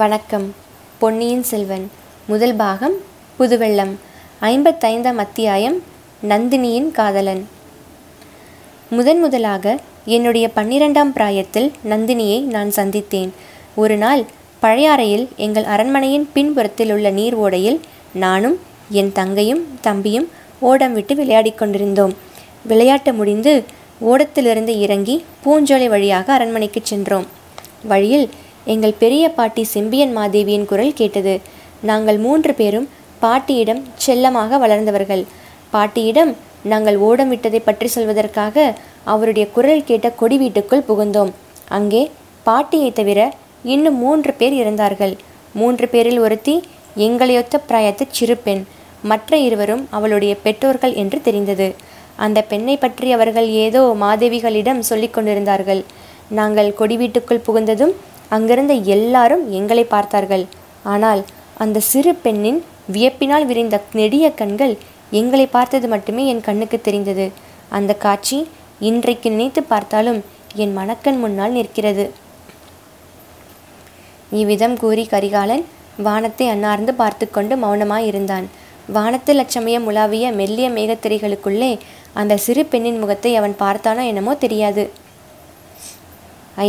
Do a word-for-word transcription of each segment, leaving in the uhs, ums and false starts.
வணக்கம். பொன்னியின் செல்வன் முதல் பாகம் புதுவெள்ளம், ஐம்பத்தைந்தாம் அத்தியாயம், நந்தினியின் காதலன். முதன் முதலாக என்னுடைய பன்னிரெண்டாம் பிராயத்தில் நந்தினியை நான் சந்தித்தேன். ஒரு நாள் பழையாறையில் எங்கள் அரண்மனையின் பின்புறத்தில் உள்ள நீர் ஓடையில் நானும் என் தங்கையும் தம்பியும் ஓடம் விட்டு விளையாடி கொண்டிருந்தோம். விளையாட்டு முடிந்து ஓடத்திலிருந்து இறங்கி பூஞ்சோலை வழியாக அரண்மனைக்கு சென்றோம். வழியில் எங்கள் பெரிய பாட்டி செம்பியன் மாதேவியின் குரல் கேட்டது. நாங்கள் மூன்று பேரும் பாட்டியிடம் செல்லமாக வளர்ந்தவர்கள். பாட்டியிடம் நாங்கள் ஓடமிட்டதை பற்றி சொல்வதற்காக அவருடைய குரல் கேட்ட கொடி வீட்டுக்குள் புகுந்தோம். அங்கே பாட்டியை தவிர இன்னும் மூன்று பேர் இருந்தார்கள். மூன்று பேரில் ஒருத்தி எங்களையொத்த பிராயத்து சிறு பெண். மற்ற இருவரும் அவளுடைய பெற்றோர்கள் என்று தெரிந்தது. அந்த பெண்ணை பற்றி அவர்கள் ஏதோ மாதேவிகளிடம் சொல்லி கொண்டிருந்தார்கள். நாங்கள் கொடி வீட்டுக்குள் புகுந்ததும் அங்கிருந்த எல்லாரும் எங்களை பார்த்தார்கள். ஆனால் அந்த சிறு பெண்ணின் வியப்பினால் விரிந்த நெடிய கண்கள் எங்களை பார்த்தது மட்டுமே என் கண்ணுக்கு தெரிந்தது. அந்த காட்சி இன்றைக்கு நினைத்து பார்த்தாலும் என் மனக்கண் முன்னால் நிற்கிறது. இவ்விதம் கூறி கரிகாலன் வானத்தை அன்னார்ந்து பார்த்து கொண்டு மௌனமாயிருந்தான். வானத்தில் அச்சமயம் உலாவிய மெல்லிய மேகத்திரைகளுக்குள்ளே அந்த சிறு பெண்ணின் முகத்தை அவன் பார்த்தானோ என்னமோ தெரியாது.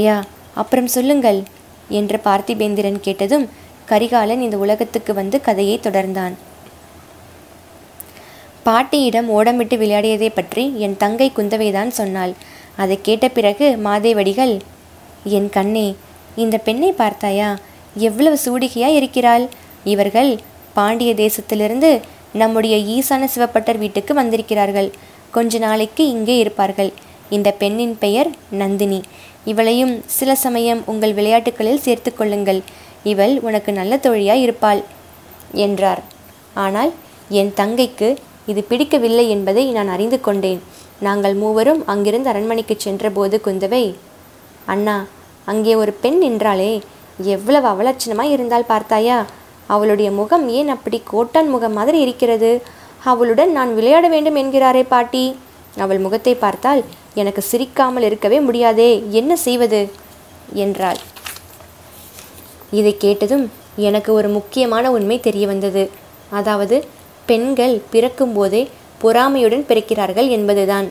ஐயா, அப்புறம் சொல்லுங்கள் என்று பார்த்திபேந்திரன் கேட்டதும் கரிகாலன் இந்த உலகத்துக்கு வந்து கதையை தொடர்ந்தான். பாட்டியிடம் ஓடமிட்டு விளையாடியதை பற்றி என் தங்கை குந்தவைதான் சொன்னாள். அதை கேட்ட பிறகு மாதேவடிகள், என் கண்ணே, இந்த பெண்ணை பார்த்தாயா? எவ்வளவு சூடிகையா இருக்கிறாள்! இவர்கள் பாண்டிய தேசத்திலிருந்து நம்முடைய ஈசான சிவப்பட்டர் வீட்டுக்கு வந்திருக்கிறார்கள். கொஞ்ச நாளைக்கு இங்கே இருப்பார்கள். இந்த பெண்ணின் பெயர் நந்தினி. இவளையும் சில சமயம் உங்கள் விளையாட்டுகளில் சேர்த்து கொள்ளுங்கள். இவள் உனக்கு நல்ல தோழியாய் இருப்பாள் என்றார். ஆனால் என் தங்கைக்கு இது பிடிக்கவில்லை என்பதை நான் அறிந்து கொண்டேன். நாங்கள் மூவரும் அங்கிருந்து அரண்மனைக்கு சென்றபோது குந்தவை, அண்ணா, அங்கே ஒரு பெண் நின்றாளே, எவ்வளவு அவலட்சணமாய் இருந்தால் பார்த்தாயா? அவளுடைய முகம் ஏன் அப்படி கோட்டான் முகம் மாதிரி இருக்கிறது? அவளுடன் நான் விளையாட வேண்டும் என்கிறாரே பாட்டி. அவள் முகத்தை பார்த்தால் எனக்கு சிரிக்காமல் இருக்கவே முடியாதே, என்ன செய்வது என்றாள். இதை கேட்டதும் எனக்கு ஒரு முக்கியமான உண்மை தெரிய வந்தது. அதாவது பெண்கள் பிறக்கும் போதே பொறாமையுடன் பிறக்கிறார்கள் என்பதுதான்.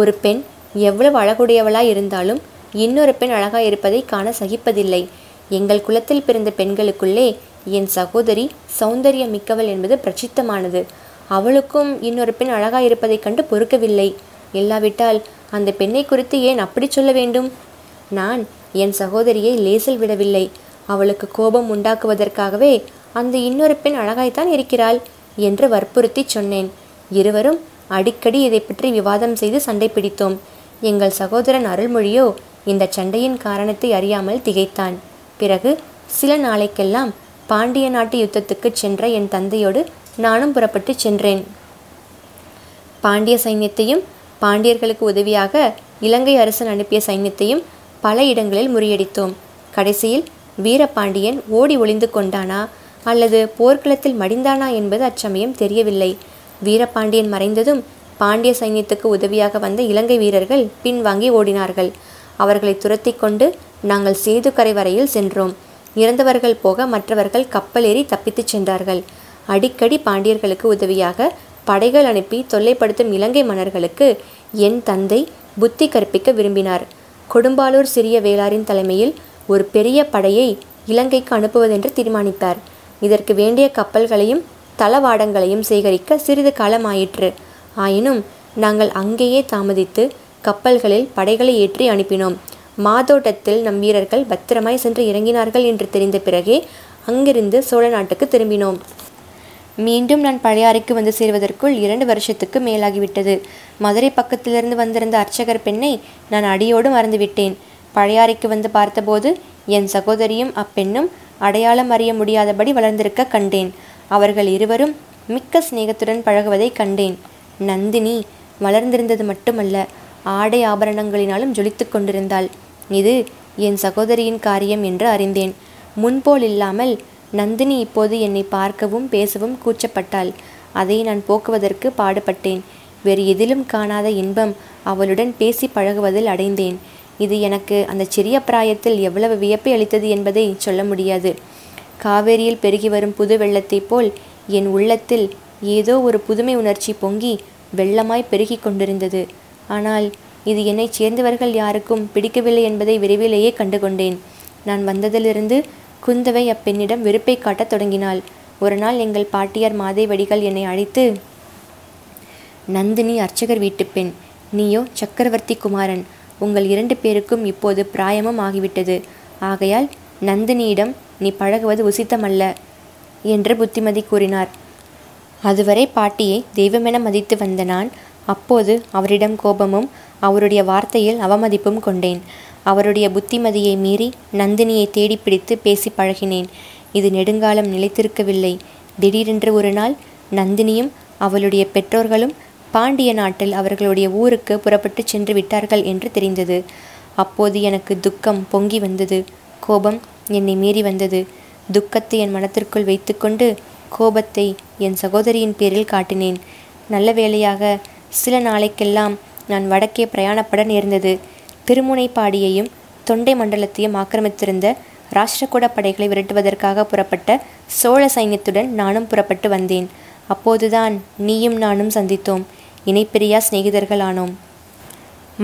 ஒரு பெண் எவ்வளவு அழகுடையவளாய் இருந்தாலும் இன்னொரு பெண் அழகாய் இருப்பதை காண சகிப்பதில்லை. எங்கள் குலத்தில் பிறந்த பெண்களுக்குள்ளே என் சகோதரி சௌந்தரியம் மிக்கவள் என்பது பிரசித்தமானது. அவளுக்கும் இன்னொரு பெண் அழகாய் இருப்பதைக் கண்டு பொறுக்கவில்லை. இல்லாவிட்டால் அந்த பெண்ணை குறித்து ஏன் அப்படி சொல்ல வேண்டும்? நான் என் சகோதரியை லேசில் விடவில்லை. அவளுக்கு கோபம் உண்டாக்குவதற்காகவே அந்த இன்னொரு பெண் அழகாய்த்தான் இருக்கிறாள் என்று வற்புறுத்தி சொன்னேன். இருவரும் அடிக்கடி இதை பற்றி விவாதம் செய்து சண்டை பிடித்தோம். எங்கள் சகோதரன் அருள்மொழியோ இந்த சண்டையின் காரணத்தை அறியாமல் திகைத்தான். பிறகு சில நாளைக்கெல்லாம் பாண்டிய நாட்டு யுத்தத்துக்கு சென்ற என் தந்தையோடு நானும் புறப்பட்டு சென்றேன். பாண்டிய சைன்யத்தையும் பாண்டியர்களுக்கு உதவியாக இலங்கை அரசன் அனுப்பிய சைன்யத்தையும் பல இடங்களில் முறியடித்தோம். கடைசியில் வீரபாண்டியன் ஓடி ஒளிந்து கொண்டானா அல்லது போர்க்களத்தில் மடிந்தானா என்பது அச்சமயம் தெரியவில்லை. வீரபாண்டியன் மறைந்ததும் பாண்டிய சைன்யத்துக்கு உதவியாக வந்த இலங்கை வீரர்கள் பின்வாங்கி ஓடினார்கள். அவர்களை துரத்தி கொண்டு நாங்கள் சேதுக்கரை வரையில் சென்றோம். இறந்தவர்கள் போக மற்றவர்கள் கப்பல் ஏறி தப்பித்துச் சென்றார்கள். அடிக்கடி பாண்டியர்களுக்கு உதவியாக படைகள் அனுப்பி தொல்லைப்படுத்தும் இலங்கை மன்னர்களுக்கு என் தந்தை புத்தி கற்பிக்க விரும்பினார். கொடும்பாளூர் சிறியவேளாரின் தலைமையில் ஒரு பெரிய படையை இலங்கைக்கு அனுப்புவதென்று தீர்மானித்தார். இதற்கு வேண்டிய கப்பல்களையும் தளவாடங்களையும் சேகரிக்க சிறிது காலமாயிற்று. ஆயினும் நாங்கள் அங்கேயே தாமதித்து கப்பல்களில் படைகளை ஏற்றி அனுப்பினோம். மாதோட்டத்தில் நம் வீரர்கள் பத்திரமாய் சென்று இறங்கினார்கள் என்று தெரிந்த பிறகே அங்கிருந்து சோழ நாட்டுக்கு திரும்பினோம். மீண்டும் நான் பழையாறைக்கு வந்து சேர்வதற்குள் இரண்டு வருஷத்துக்கு மேலாகிவிட்டது. மதுரை பக்கத்திலிருந்து வந்திருந்த அர்ச்சகர் பெண்ணை நான் அடியோடு மறந்துவிட்டேன். பழையாறைக்கு வந்து பார்த்தபோது என் சகோதரியும் அப்பெண்ணும் அடையாளம் அறிய முடியாதபடி வளர்ந்திருக்க கண்டேன். அவர்கள் இருவரும் மிக்க சிநேகத்துடன் பழகுவதை கண்டேன். நந்தினி வளர்ந்திருந்தது மட்டுமல்ல, ஆடை ஆபரணங்களினாலும் ஜொலித்து கொண்டிருந்தாள். இது என் சகோதரியின் காரியம் என்று அறிந்தேன். முன்போல் இல்லாமல் நந்தினி இப்போது என்னை பார்க்கவும் பேசவும் கூச்சப்பட்டாள். அதை நான் போக்குவதற்கு பாடுபட்டேன். வேறு எதிலும் காணாத இன்பம் அவளுடன் பேசி பழகுவதில் அடைந்தேன். இது எனக்கு அந்த சிறிய பிராயத்தில் எவ்வளவு வியப்பை அளித்தது என்பதை சொல்ல முடியாது. காவேரியில் பெருகி வரும் புது வெள்ளத்தைப் போல் என் உள்ளத்தில் ஏதோ ஒரு புதுமை உணர்ச்சி பொங்கி வெள்ளமாய் பெருகி கொண்டிருந்தது. ஆனால் இது என்னை சேர்ந்தவர்கள் யாருக்கும் பிடிக்கவில்லை என்பதை விரைவிலேயே கண்டுகொண்டேன். நான் வந்ததிலிருந்து குந்தவை அப்பெண்ணிடம் வெறுப்பை காட்டத் தொடங்கினாள். ஒரு நாள் எங்கள் பாட்டியார் மாதேவடிகள் என்னை அழைத்து, நந்தினி அர்ச்சகர் வீட்டு பெண், நீயோ சக்கரவர்த்தி குமாரன், உங்கள் இரண்டு பேருக்கும் இப்போது பிராயமும் ஆகிவிட்டது. ஆகையால் நந்தினியிடம் நீ பழகுவது உசித்தமல்ல என்று புத்திமதி கூறினார். அதுவரை பாட்டியை தெய்வமென மதித்து வந்த நான் அப்போது அவரிடம் கோபமும் அவருடைய வார்த்தையில் அவமதிப்பும் கொண்டேன். அவருடைய புத்திமதியை மீறி நந்தினியை தேடி பிடித்து பேசி பழகினேன். இது நெடுங்காலம் நிலைத்திருக்கவில்லை. திடீரென்று ஒரு நாள் நந்தினியும் அவளுடைய பெற்றோர்களும் பாண்டிய நாட்டில் அவர்களுடைய ஊருக்கு புறப்பட்டு சென்று விட்டார்கள் என்று தெரிந்தது. அப்போது எனக்கு துக்கம் பொங்கி வந்தது. கோபம் என்னை மீறி வந்தது. துக்கத்தை என் மனத்திற்குள் வைத்துக்கொண்டு கோபத்தை என் சகோதரியின் பேரில் காட்டினேன். நல்ல வேளையாக சில நாளைக்கெல்லாம் நான் வடக்கே பிரயாணப்பட நேர்ந்தது. பெருமுனைப்பாடியையும் தொண்டை மண்டலத்தையும் ஆக்கிரமித்திருந்த ராஷ்டிரக்கூட படைகளை விரட்டுவதற்காக புறப்பட்ட சோழ சைன்யத்துடன் நானும் புறப்பட்டு வந்தேன். அப்போதுதான் நீயும் நானும் சந்தித்தோம். இணைப்பெரியா சிநேகிதர்கள் ஆனோம்.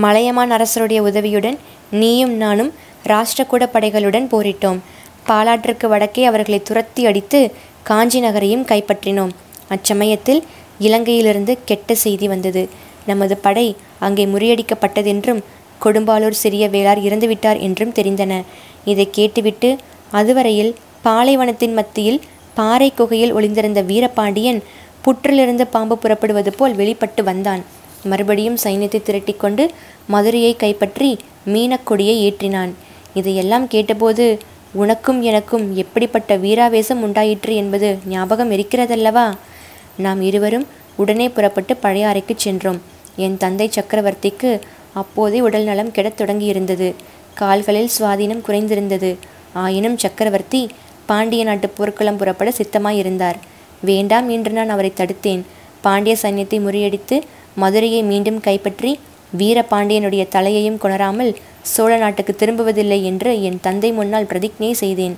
மலையமான் அரசருடைய உதவியுடன் நீயும் நானும் ராஷ்டிரக்கூட படைகளுடன் போரிட்டோம். பாலாற்றுக்கு வடக்கே அவர்களை துரத்தி அடித்து காஞ்சி நகரையும் கைப்பற்றினோம். அச்சமயத்தில் இலங்கையிலிருந்து கெட்ட செய்தி வந்தது. நமது படை அங்கே முறியடிக்கப்பட்டதென்றும் கொடும்பாளூர் சிறியவேளார் இறந்துவிட்டார் என்றும் தெரிந்தன. இதை கேட்டுவிட்டு அதுவரையில் பாலைவனத்தின் மத்தியில் பாறை குகையில் ஒளிந்திருந்த வீரபாண்டியன் புற்றிலிருந்து பாம்பு புறப்படுவது போல் வெளிப்பட்டு வந்தான். மறுபடியும் சைன்யத்தை திரட்டிக்கொண்டு மதுரையை கைப்பற்றி மீனக்கொடியை ஏற்றினான். இதையெல்லாம் கேட்டபோது உனக்கும் எனக்கும் எப்படிப்பட்ட வீராவேசம் உண்டாயிற்று என்பது ஞாபகம் இருக்கிறதல்லவா? நாம் இருவரும் உடனே புறப்பட்டு பழையாறைக்கு சென்றோம். என் தந்தை சக்கரவர்த்திக்கு அப்போதே உடல்நலம் கெடத் தொடங்கியிருந்தது. கால்களில் சுவாதீனம் குறைந்திருந்தது. ஆயினும் சக்கரவர்த்தி பாண்டிய நாட்டு போர்க்களம் புறப்பட சித்தமாயிருந்தார். வேண்டாம் என்று நான் அவரை தடுத்தேன். பாண்டிய சைன்யத்தை முறியடித்து மதுரையை மீண்டும் கைப்பற்றி வீரபாண்டியனுடைய தலையையும் கொணராமல் சோழ நாட்டுக்கு திரும்புவதில்லை என்று என் தந்தை முன்னால் பிரதிஜ்ஞை செய்தேன்.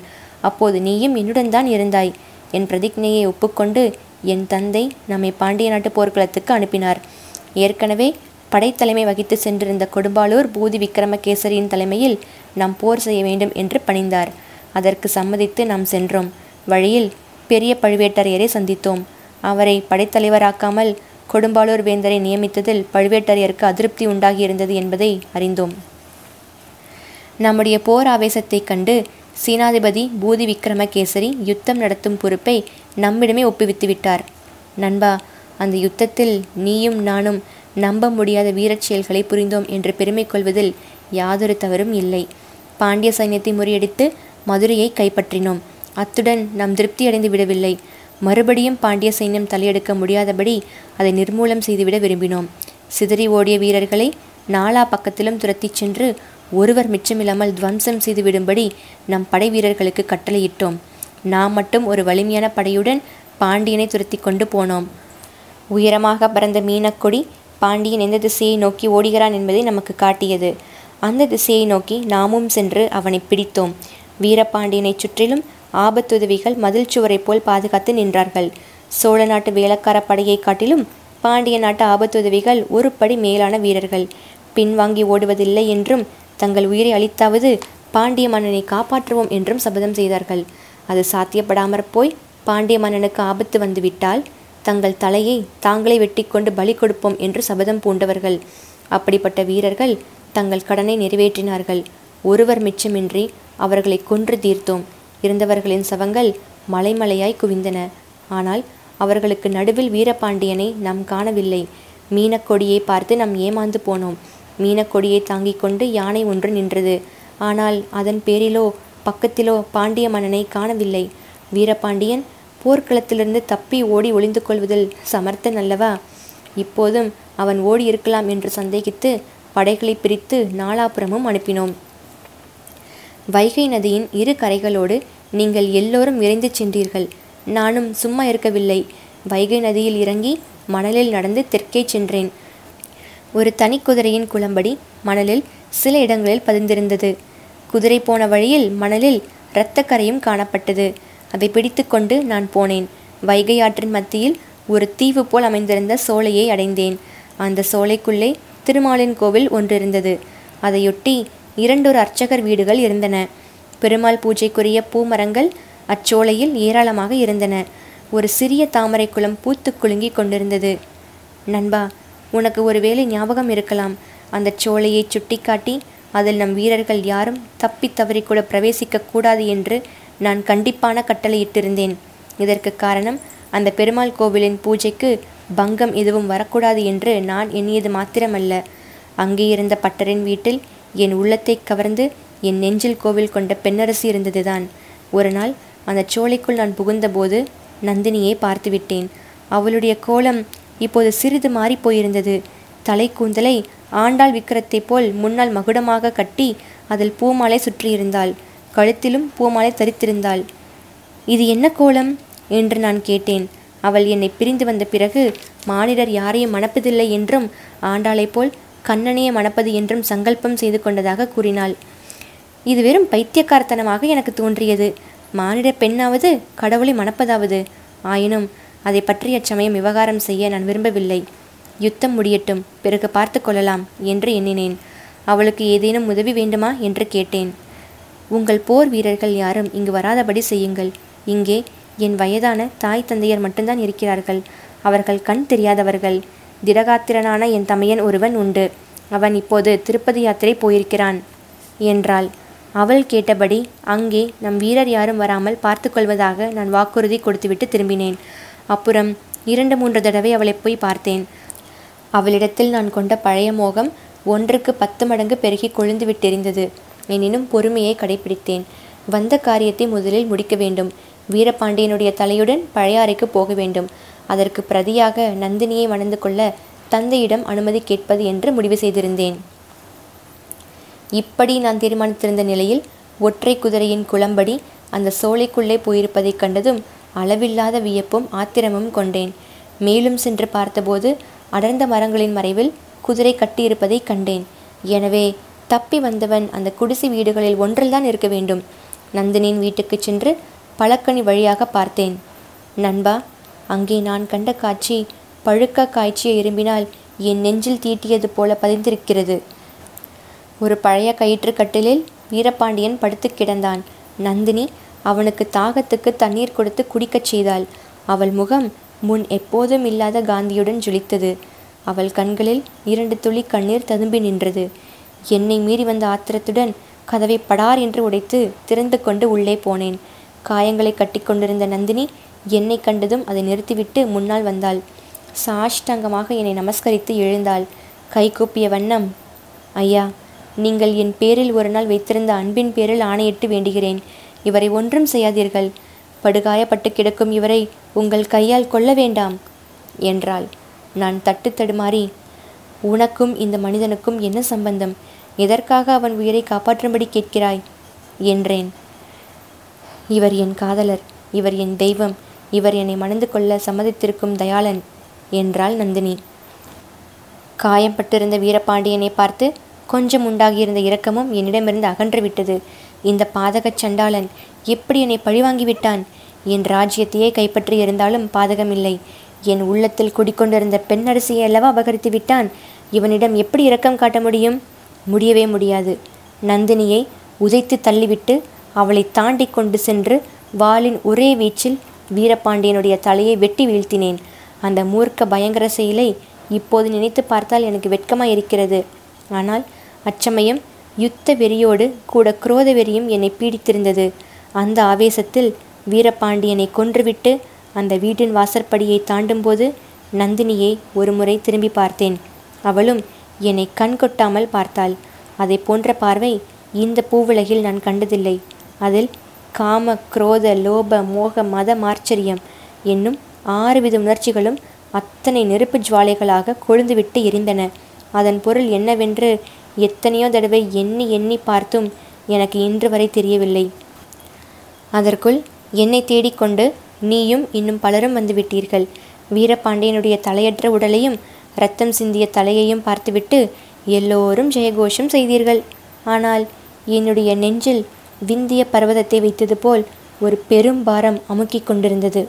அப்போது நீயும் என்னுடன் தான் இருந்தாய். என் பிரதிஜ்ஞையை ஒப்புக்கொண்டு என் தந்தை நம்மை பாண்டிய நாட்டு போர்க்களத்துக்கு அனுப்பினார். ஏற்கனவே படைத்தலைமை வகித்து சென்றிருந்த கொடும்பாளூர் பூதி விக்ரமகேசரியின் தலைமையில் நாம் போர் செய்ய வேண்டும் என்று பணிந்தார். அதற்கு சம்மதித்து நாம் சென்றோம். வழியில் பெரிய பழுவேட்டரையரை சந்தித்தோம். அவரை படைத்தலைவராக்காமல் கொடும்பாளூர் வேந்தரை நியமித்ததில் பழுவேட்டரையருக்கு அதிருப்தி உண்டாகியிருந்தது என்பதை அறிந்தோம். நம்முடைய போர் ஆவேசத்தை கண்டு சீனாதிபதி பூதி விக்ரமகேசரி யுத்தம் நடத்தும் பொறுப்பை நம்மிடமே ஒப்புவித்து விட்டார். நண்பா, அந்த யுத்தத்தில் நீயும் நானும் நம்ப முடியாத வீரச் செயல்களை புரிந்தோம் என்று பெருமை கொள்வதில் யாதொரு தவறும் இல்லை. பாண்டிய சைன்யத்தை முறியடித்து மதுரையை கைப்பற்றினோம். அத்துடன் நாம் திருப்தியடைந்து விடவில்லை. மறுபடியும் பாண்டிய சைன்யம் தலையெடுக்க முடியாதபடி அதை நிர்மூலம் செய்துவிட விரும்பினோம். சிதறி ஓடிய வீரர்களை நாலா பக்கத்திலும் துரத்தி சென்று ஒருவர் மிச்சமில்லாமல் துவம்சம் செய்துவிடும்படி நம் படை வீரர்களுக்கு கட்டளையிட்டோம். நாம் மட்டும் ஒரு வலிமையான படையுடன் பாண்டியனை துரத்தி கொண்டு போனோம். உயரமாக பறந்த மீனக்கொடி பாண்டியன் எந்த திசையை நோக்கி ஓடுகிறான் என்பதை நமக்கு காட்டியது. அந்த திசையை நோக்கி நாமும் சென்று அவனை பிடித்தோம். வீரபாண்டியனை சுற்றிலும் ஆபத்துதவிகள் மதில் சுவரை போல் பாதுகாத்து நின்றார்கள். சோழ நாட்டு வேளக்கார படையை காட்டிலும் பாண்டிய நாட்டு ஆபத்துதவிகள் ஒரு படி மேலான வீரர்கள். பின்வாங்கி ஓடுவதில்லை என்றும் தங்கள் உயிரை அளித்தாவது பாண்டிய மன்னனை காப்பாற்றுவோம் என்றும் சபதம் செய்தார்கள். அது சாத்தியப்படாமற் போய் பாண்டிய மன்னனுக்கு ஆபத்து வந்துவிட்டால் தங்கள் தலையை தாங்களே வெட்டி கொண்டு பலி கொடுப்போம் என்று சபதம் பூண்டவர்கள். அப்படிப்பட்ட வீரர்கள் தங்கள் கடனை நிறைவேற்றினார்கள். ஒருவர் மிச்சமின்றி அவர்களை கொன்று தீர்த்தோம். இருந்தவர்களின் சவங்கள் மலைமலையாய் குவிந்தன. ஆனால் அவர்களுக்கு நடுவில் வீரபாண்டியனை நாம் காணவில்லை. மீனக்கொடியை பார்த்து நாம் ஏமாந்து போனோம். மீனக்கொடியை தாங்கிக் கொண்டு யானை ஒன்று நின்றது. ஆனால் அதன் பேரிலோ பக்கத்திலோ பாண்டிய மன்னனை காணவில்லை. வீரபாண்டியன் போர்க்களத்திலிருந்து தப்பி ஓடி ஒளிந்து கொள்வதில் சமர்த்தன் அல்லவா? இப்போதும் அவன் ஓடி இருக்கலாம் என்று சந்தேகித்து படைகளை பிரித்து நாலாபுரமும் அனுப்பினோம். வைகை நதியின் இரு கரைகளோடு நீங்கள் எல்லோரும் விரைந்து சென்றீர்கள். நானும் சும்மா இருக்கவில்லை. வைகை நதியில் இறங்கி மணலில் நடந்து தெற்கே சென்றேன். ஒரு தனி குதிரையின் குளம்படி மணலில் சில இடங்களில் பதிந்திருந்தது. குதிரை போன வழியில் மணலில் இரத்தக்கரையும் காணப்பட்டது. அதை பிடித்து கொண்டு நான் போனேன். வைகை ஆற்றின் மத்தியில் ஒரு தீவு போல் அமைந்திருந்த சோலையை அடைந்தேன். அந்த சோலைக்குள்ளே திருமாலின் கோவில் ஒன்று இருந்தது. அதையொட்டி இரண்டொரு அர்ச்சகர் வீடுகள் இருந்தன. பெருமாள் பூஜைக்குரிய பூமரங்கள் அச்சோலையில் ஏராளமாக இருந்தன. ஒரு சிறிய தாமரை குளம் பூத்து குலுங்கி கொண்டிருந்தது. நண்பா, உனக்கு ஒருவேளை ஞாபகம் இருக்கலாம். அந்த சோலையை சுட்டி காட்டி அதில் நம் வீரர்கள் யாரும் தப்பி தவறி கூட பிரவேசிக்க கூடாது என்று நான் கண்டிப்பான கட்டளையிட்டிருந்தேன். இதற்கு காரணம் அந்த பெருமாள் கோவிலின் பூஜைக்கு பங்கம் எதுவும் வரக்கூடாது என்று நான் எண்ணியது மாத்திரமல்ல, அங்கே இருந்த பட்டரின் வீட்டில் என் உள்ளத்தை கவர்ந்து என் நெஞ்சில் கோவில் கொண்ட பெண்ணரசி இருந்ததுதான். ஒரு நாள் அந்த சோலைக்குள் நான் புகுந்தபோது நந்தினியை பார்த்துவிட்டேன். அவளுடைய கோலம் இப்போது சிறிது மாறி போயிருந்தது. தலை கூந்தலை ஆண்டாள் விக்கிரத்தை போல் முன்னால் மகுடமாக கட்டி அதில் பூமாலை சுற்றியிருந்தாள். கழுத்திலும் பூமாலை தரித்திருந்தாள். இது என்ன கோலம் என்று நான் கேட்டேன். அவள் என்னை பிரிந்து வந்த பிறகு மானிடர் யாரையும் மணப்பதில்லை என்றும் ஆண்டாளைப் போல் கண்ணனையே மணப்பது என்றும் சங்கல்பம் செய்து கொண்டதாக கூறினாள். இது வெறும் பைத்தியக்காரத்தனமாக எனக்கு தோன்றியது. மானிட பெண்ணாவது கடவுளை மணப்பதாவது. ஆயினும் அதை பற்றிய சமயம் விவகாரம் செய்ய நான் விரும்பவில்லை. யுத்தம் முடியட்டும், பிறகு பார்த்து கொள்ளலாம் என்று எண்ணினேன். அவளுக்கு ஏதேனும் உதவி வேண்டுமா என்று கேட்டேன். உங்கள் போர் வீரர்கள் யாரும் இங்கு வராதபடி செய்யுங்கள். இங்கே என் வயதான தாய் தந்தையர் மட்டும்தான் இருக்கிறார்கள். அவர்கள் கண் தெரியாதவர்கள். திடகாத்திரனான என் தமையன் ஒருவன் உண்டு. அவன் இப்போது திருப்பதி யாத்திரை போயிருக்கிறான் என்றாள். அவள் கேட்டபடி அங்கே நம் வீரர் யாரும் வராமல் பார்த்து கொள்வதாக நான் வாக்குறுதி கொடுத்துவிட்டு திரும்பினேன். அப்புறம் இரண்டு மூன்று தடவை அவளை போய் பார்த்தேன். அவளிடத்தில் நான் கொண்ட பழைய மோகம் ஒன்றுக்கு பத்து மடங்கு பெருகி கொழுந்து விட்டிருந்தது. எனினும் பொறுமையை கடைபிடித்தேன். வந்த காரியத்தை முதலில் முடிக்க வேண்டும். வீரபாண்டியனுடைய தலையுடன் பழையாறைக்கு போக வேண்டும். அதற்கு பிரதியாக நந்தினியை மணந்து கொள்ள தந்தையிடம் அனுமதி கேட்பது என்று முடிவு செய்திருந்தேன். இப்படி நான் தீர்மானித்திருந்த நிலையில் ஒற்றை குதிரையின் குளம்படி அந்த சோலைக்குள்ளே போயிருப்பதை கண்டதும் அளவில்லாத வியப்பும் ஆத்திரமும் கொண்டேன். மேலும் சென்று பார்த்தபோது அடர்ந்த மரங்களின் மறைவில் குதிரை கட்டியிருப்பதை கண்டேன். எனவே தப்பி வந்தவன் அந்த குடிசை வீடுகளில் ஒன்றில்தான் இருக்க வேண்டும். நந்தினியின் வீட்டுக்கு சென்று பழக்கணி வழியாக பார்த்தேன். நண்பா, அங்கே நான் கண்ட காட்சி பழுக்க காய்ச்சியை இரும்பினால் என் நெஞ்சில் தீட்டியது போல பதிந்திருக்கிறது. ஒரு பழைய கயிற்று கட்டிலில் வீரபாண்டியன் படுத்து கிடந்தான். நந்தினி அவனுக்கு தாகத்துக்கு தண்ணீர் கொடுத்து குடிக்கச் செய்தாள். அவள் முகம் முன் எப்போதும் இல்லாத காந்தியுடன் ஜொலித்தது. அவள் கண்களில் இரண்டு துளி கண்ணீர் ததும்பி நின்றது. என்னை மீறி வந்த ஆத்திரத்துடன் கதவை படார் என்று உடைத்து திறந்து கொண்டு உள்ளே போனேன். காயங்களை கட்டி கொண்டிருந்த நந்தினி என்னை கண்டதும் அதை நிறுத்திவிட்டு முன்னால் வந்தாள். சாஷ்டாங்கமாக என்னை நமஸ்கரித்து எழுந்தாள். கைகூப்பிய வண்ணம், ஐயா, நீங்கள் என் பேரில் ஒரு நாள் வைத்திருந்த அன்பின் பேரில் ஆணையிட்டு வேண்டுகிறேன். இவரை ஒன்றும் செய்யாதீர்கள். படுகாயப்பட்டு கிடக்கும் இவரை உங்கள் கையால் கொல்ல வேண்டாம் என்றாள். நான் தட்டு தடுமாறி, உனக்கும் இந்த மனிதனுக்கும் என்ன சம்பந்தம்? எதற்காக அவன் உயிரை காப்பாற்றும்படி கேட்கிறாய் என்றேன். இவர் என் காதலர், இவர் என் தெய்வம், இவர் என்னை மணந்து கொள்ள சம்மதித்திருக்கும் தயாளன் என்றாள் நந்தினி. காயம்பட்டிருந்த வீரபாண்டியனை பார்த்து கொஞ்சம் உண்டாகியிருந்த இரக்கமும் என்னிடமிருந்து அகன்றுவிட்டது. இந்த பாதகச் சண்டாளன் எப்படி என்னை பழிவாங்கிவிட்டான்? என் ராஜ்யத்தையே கைப்பற்றி இருந்தாலும் பாதகமில்லை. என் உள்ளத்தில் குடிக்கொண்டிருந்த பெண்ணரசியை அல்லவா அபகரித்து விட்டான். இவனிடம் எப்படி இரக்கம் காட்ட முடியும்? முடியவே முடியாது. நந்தினியை உதைத்து தள்ளிவிட்டு அவளை தாண்டி கொண்டு சென்று வாளின் ஒரே வீச்சில் வீரபாண்டியனுடைய தலையை வெட்டி வீழ்த்தினேன். அந்த மூர்க்க பயங்கர செயலை இப்போது நினைத்து பார்த்தால் எனக்கு வெட்கமாக இருக்கிறது. ஆனால் அச்சமயம் யுத்த வெறியோடு கூட குரோத வெறியும் என்னை பீடித்திருந்தது. அந்த ஆவேசத்தில் வீரபாண்டியனை கொன்றுவிட்டு அந்த வீட்டின் வாசற்படியை தாண்டும்போது நந்தினியை ஒரு முறை திரும்பி பார்த்தேன். அவளும் என்னை கண் கொட்டாமல் பார்த்தாள். அதை போன்ற பார்வை இந்த பூவுலகில் நான் கண்டதில்லை. அதில் காம, குரோத, லோப, மோக, மத மார்ச்சரியம் என்னும் ஆறுவித உணர்ச்சிகளும் அத்தனை நெருப்பு ஜுவாலைகளாக கொழுந்துவிட்டு எரிந்தன. அதன் பொருள் என்னவென்று எத்தனையோ தடவை எண்ணி எண்ணி பார்த்தும் எனக்கு இன்று வரை தெரியவில்லை. அதற்குள் என்னை தேடிக்கொண்டு நீயும் இன்னும் பலரும் வந்துவிட்டீர்கள். வீரபாண்டியனுடைய தலையற்ற உடலையும் இரத்தம் சிந்திய தலையையும் பார்த்துவிட்டு எல்லோரும் ஜெயகோஷம் செய்தீர்கள். ஆனால் என்னுடைய நெஞ்சில் விந்திய பர்வதத்தை வைத்தது போல் ஒரு பெரும் பாரம் அமுக்கிக் கொண்டிருந்தது.